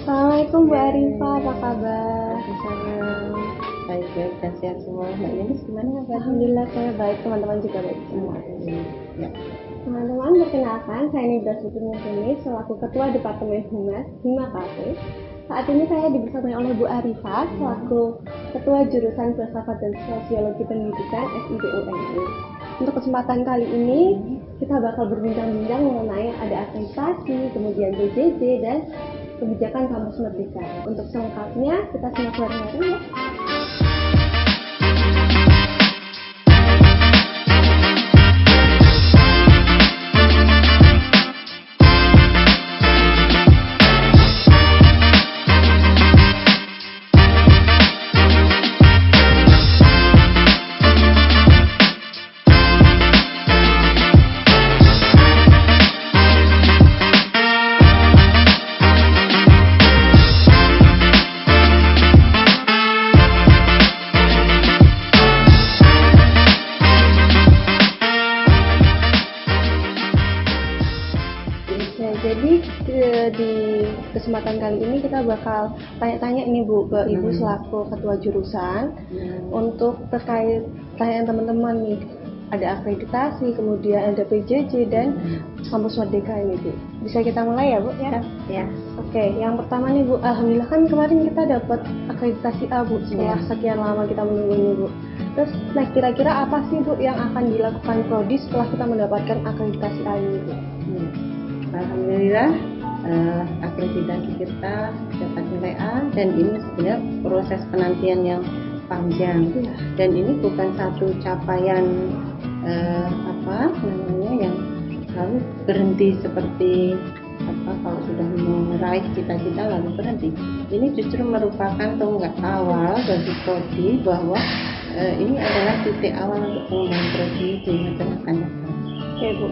Assalamualaikum Bu Arifa, apa kabar? Baik-baik dan sehat semua. Mbak Yenis gimana kabarnya? Alhamdulillah saya baik, teman-teman juga baik semua. Ya. Teman-teman, perkenalkan saya ini Dr. Munir selaku Ketua Departemen Humas Hima KPE. Saat ini saya dibersamai oleh Bu Arifa selaku Ketua Jurusan Filsafat dan Sosiologi Pendidikan FIP UI. Untuk kesempatan kali ini kita bakal berbincang-bincang mengenai ada akreditasi, kemudian PJJ dan kebijakan kampus merdeka. Untuk selengkapnya kita simak bareng-bareng ya. Di kesempatan kali ini kita bakal tanya-tanya ini Bu ke Ibu selaku Ketua Jurusan untuk terkait pertanyaan teman-teman nih, ada akreditasi, kemudian ada PJJ dan kampus merdeka ini Bu. Bisa kita mulai ya Bu ya? Ya. Oke, yang pertama nih Bu, alhamdulillah kan kemarin kita dapat akreditasi A Bu setelah sekian lama kita menunggu Bu. Terus nah kira-kira apa sih Bu yang akan dilakukan prodi setelah kita mendapatkan akreditasi A ini Bu? Alhamdulillah akreditasi kita dapat nilai A dan ini sebenarnya proses penantian yang panjang dan ini bukan satu capaian yang lalu berhenti seperti kalau sudah meraih cita-cita lalu berhenti. Ini justru merupakan tonggak awal bagi prodi bahwa ini adalah titik awal untuk pengembangan prodi di masa-masa. Oke Bu,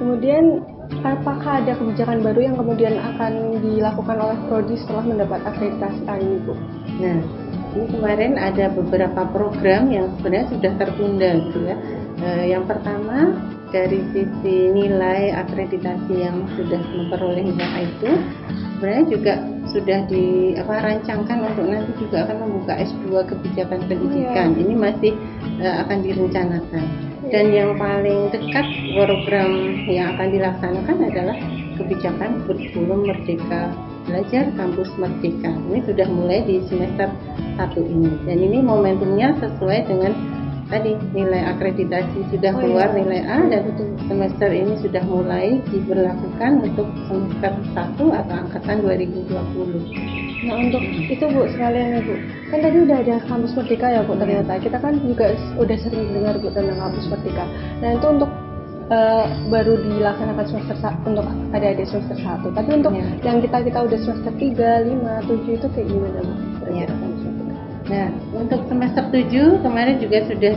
kemudian apakah ada kebijakan baru yang kemudian akan dilakukan oleh prodi setelah mendapat akreditasi ini Bu? Nah, ini kemarin ada beberapa program yang sebenarnya sudah tertunda gitu ya. Yang pertama dari sisi nilai akreditasi yang sudah memperoleh nilai itu sebenarnya juga sudah dirancangkan untuk nanti juga akan membuka S2 kebijakan pendidikan. Ini masih akan direncanakan. Dan yang paling dekat program yang akan dilaksanakan adalah kebijakan kurikulum merdeka belajar kampus merdeka. Ini sudah mulai di semester 1 ini. Dan ini momentumnya sesuai dengan tadi nilai akreditasi sudah keluar nilai A dan semester ini sudah mulai diberlakukan untuk semester 1 atau angkatan 2020. Nah untuk itu Bu, sekalian Bu, kan tadi udah ada kampus merdeka ya Bu, ternyata kita kan juga udah sering dengar Bu tentang kampus merdeka. Nah itu untuk baru dilaksanakan semester untuk adik-adik semester 1, tapi untuk yang kita udah semester 3, 5, 7 itu kayak gimana Bu? Nah untuk semester 7 kemarin juga sudah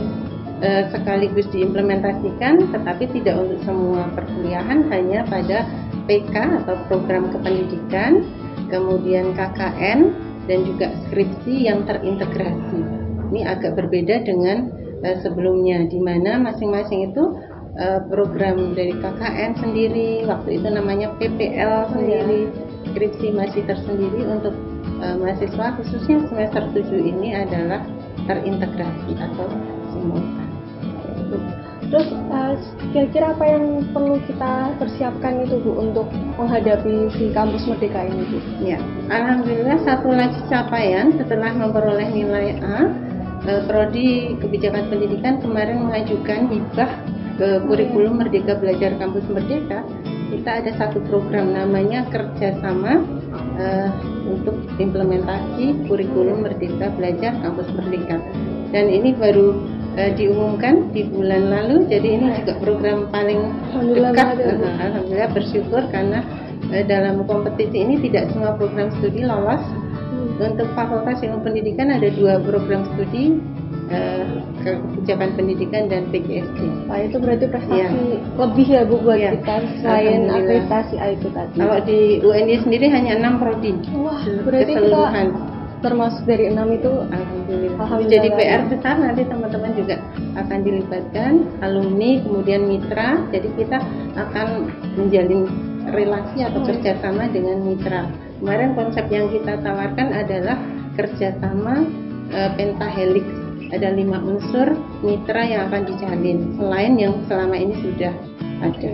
sekaligus diimplementasikan, tetapi tidak untuk semua perkuliahan, hanya pada PK atau program kependidikan, kemudian KKN dan juga skripsi yang terintegrasi. Ini agak berbeda dengan sebelumnya, di mana masing-masing itu program dari KKN sendiri, waktu itu namanya PPL sendiri, skripsi masih tersendiri. Untuk mahasiswa khususnya semester 7 ini adalah terintegrasi atau simultan. Terus kira-kira apa yang perlu kita persiapkan itu Bu untuk menghadapi si kampus merdeka ini Bu? Ya, alhamdulillah satu lagi capaian setelah memperoleh nilai A, prodi kebijakan pendidikan kemarin mengajukan hibah ke kurikulum merdeka belajar kampus merdeka. Kita ada satu program namanya kerjasama untuk implementasi kurikulum merdeka belajar kampus merdeka. Dan ini baru diumumkan di bulan lalu, jadi ini juga program paling dekat. Alhamdulillah bersyukur karena dalam kompetisi ini tidak semua program studi lolos. Untuk Fakultas Ilmu Pendidikan ada 2 program studi, kebijakan pendidikan dan PGSD. Wah, itu berarti prestasi lebih ya Bu buat kita selain akreditasi itu tadi. Kalau di UNY sendiri hanya 6 prodi. Wah, berarti keseluruhan. Kita termasuk dari 6 itu alhamdulillah. Jadi PR besar, nanti teman-teman juga akan dilibatkan alumni kemudian mitra, jadi kita akan menjalin relasi atau kerjasama dengan mitra. Kemarin konsep yang kita tawarkan adalah kerjasama pentahelix. Ada 5 unsur mitra yang akan dijalin selain yang selama ini sudah ada.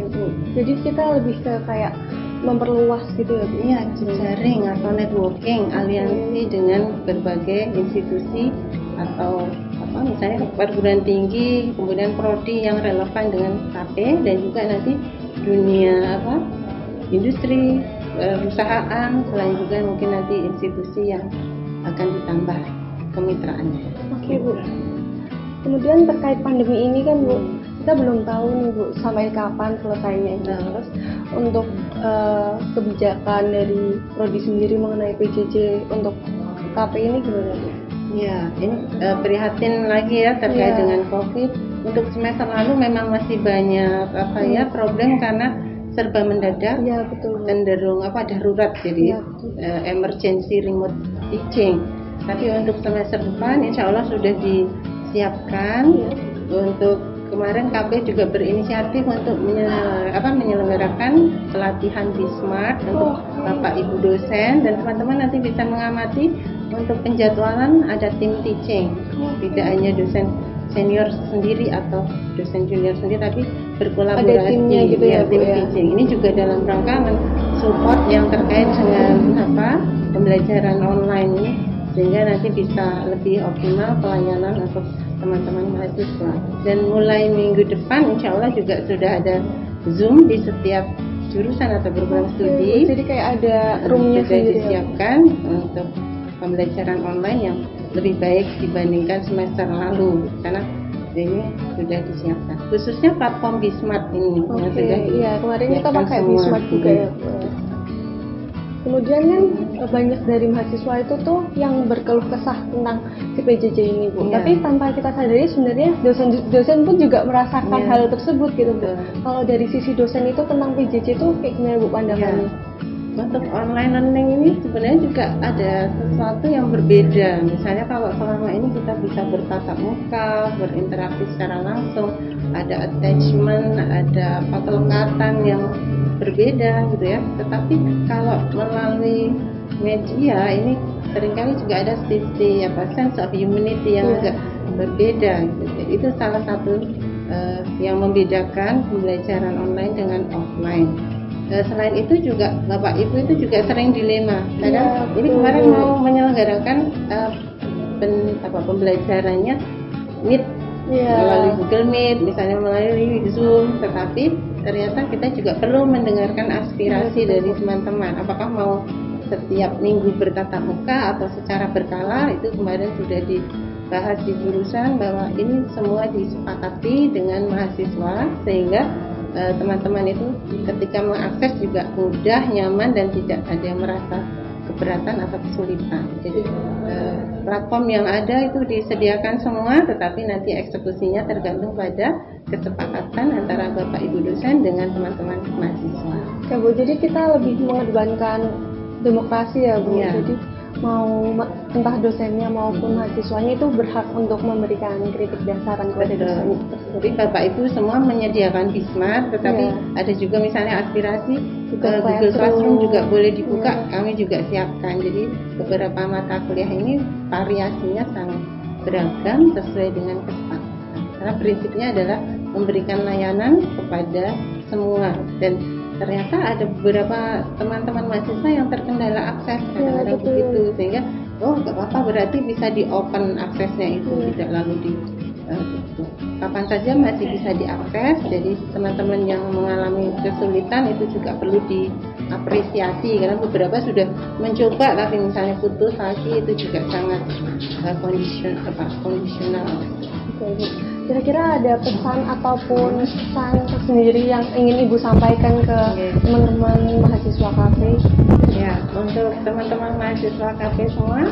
Jadi kita lebih ke kayak memperluas gitu ya, iya, jejaring atau networking, aliansi dengan berbagai institusi atau apa misalnya perguruan tinggi, kemudian prodi yang relevan dengan KPE dan juga nanti dunia apa industri, perusahaan, selain juga mungkin nanti institusi yang akan ditambah kemitraannya. Oke Bu. Kemudian terkait pandemi ini kan Bu, kita belum tahu nih Bu sampai kapan selesainya. Nah, terus untuk kebijakan dari prodi sendiri mengenai PJJ untuk KPE ini gimana Bu? Ya, ini prihatin lagi ya terkait dengan COVID. Untuk semester lalu memang masih banyak apa ya problem karena serba mendadak, ya, betul. Cenderung apa darurat jadi ya, emergency remote teaching. Tapi untuk semester depan insya Allah sudah disiapkan untuk kemarin KPE juga berinisiatif untuk menyelenggarakan pelatihan BeSmart untuk Bapak Ibu dosen dan teman-teman nanti bisa mengamati untuk penjadwalan ada tim teaching, tidak hanya dosen senior sendiri atau dosen junior sendiri tapi berkolaborasi timnya gitu ya, tim teaching. Ini juga dalam rangka support yang terkait dengan apa pembelajaran online ini sehingga nanti bisa lebih optimal pelayanan untuk teman-teman mahasiswa. Dan mulai minggu depan insya Allah juga sudah ada Zoom di setiap jurusan atau program studi. Jadi kayak ada roomnya sudah disiapkan untuk pembelajaran online yang lebih baik dibandingkan semester lalu karena ini sudah disiapkan. Khususnya platform BeSmart ini. Iya, kemarin kita pakai BeSmart juga ya. Kemudian kan banyak dari mahasiswa itu tuh yang berkeluh kesah tentang si PJJ ini Bu. Tapi tanpa kita sadari sebenarnya dosen pun juga merasakan hal tersebut gitu Bu. Kalau dari sisi dosen itu tentang PJJ itu kayak gimana Bu pandangannya? Untuk online learning ini sebenarnya juga ada sesuatu yang berbeda. Misalnya kalau selama ini kita bisa bertatap muka, berinteraksi secara langsung, ada attachment, ada kelekatan yang berbeda gitu ya. Tetapi kalau melalui media ini seringkali juga ada sisi apa sense of humanity yang agak berbeda gitu. Itu salah satu yang membedakan pembelajaran online dengan offline. Selain itu juga Bapak Ibu itu juga sering dilema. Kadang ini kemarin mau menyelenggarakan pembelajarannya Meet melalui Google Meet, misalnya melalui Zoom, tetapi ternyata kita juga perlu mendengarkan aspirasi dari teman-teman. Apakah mau setiap minggu bertatap muka atau secara berkala, itu kemarin sudah dibahas di jurusan bahwa ini semua disepakati dengan mahasiswa sehingga teman-teman itu ketika mengakses juga mudah, nyaman dan tidak ada yang merasa keberatan atau kesulitan. Jadi platform yang ada itu disediakan semua, tetapi nanti eksekusinya tergantung pada kesepakatan antara Bapak Ibu dosen dengan teman-teman mahasiswa. Ya Bu, jadi kita lebih mengedepankan demokrasi ya Bu. Jadi mau entah dosennya maupun mahasiswanya itu berhak untuk memberikan kritik dan saran kepada dosen. Jadi Bapak Ibu semua menyediakan BeSmart, tetapi ada juga misalnya aspirasi Google Classroom juga boleh dibuka, kami juga siapkan. Jadi beberapa mata kuliah ini variasinya sangat beragam sesuai dengan kesepakatan. Karena prinsipnya adalah memberikan layanan kepada semua dan ternyata ada beberapa teman-teman mahasiswa yang terkendala akses kadang-kadang begitu sehingga nggak apa-apa berarti bisa di open aksesnya itu tidak lalu di gitu. Kapan saja masih bisa diakses. Jadi teman-teman yang mengalami kesulitan itu juga perlu diapresiasi karena beberapa sudah mencoba tapi misalnya putus lagi itu juga sangat kondisional. Kira-kira ada pesan ataupun pesan tersendiri yang ingin Ibu sampaikan ke teman-teman mahasiswa KPE? Ya, untuk teman-teman mahasiswa KPE semua,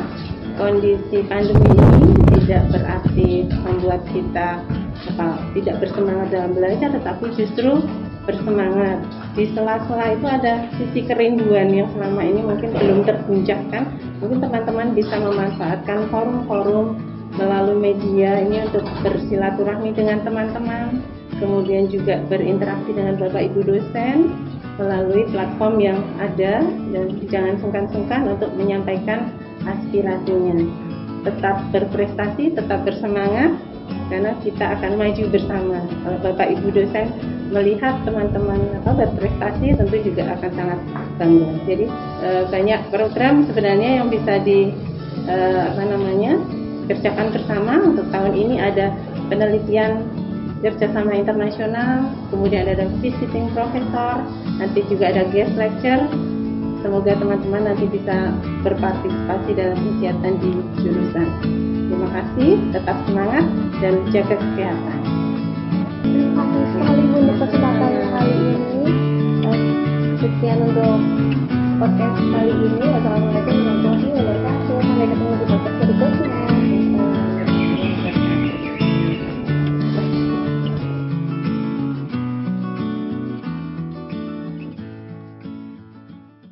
kondisi pandemi ini tidak berarti membuat kita tidak bersemangat dalam belajar, tetapi justru bersemangat. Di sela-sela itu ada sisi kerinduan yang selama ini mungkin belum terpuncahkan. Mungkin teman-teman bisa memanfaatkan forum-forum melalui media ini untuk bersilaturahmi dengan teman-teman, kemudian juga berinteraksi dengan Bapak Ibu dosen, melalui platform yang ada, dan jangan sungkan-sungkan untuk menyampaikan aspirasinya. Tetap berprestasi, tetap bersemangat, karena kita akan maju bersama. Kalau Bapak Ibu dosen melihat teman-teman berprestasi, tentu juga akan sangat bangga. Jadi banyak program sebenarnya yang bisa di kerjakan bersama. Untuk tahun ini ada penelitian kerjasama internasional, kemudian ada visiting professor, nanti juga ada guest lecture. Semoga teman-teman nanti bisa berpartisipasi dalam kegiatan di jurusan. Terima kasih, tetap semangat dan jaga kesehatan. Terima kasih sekali untuk kesempatan kali ini. Sekian untuk podcast kali ini. Wassalamualaikum.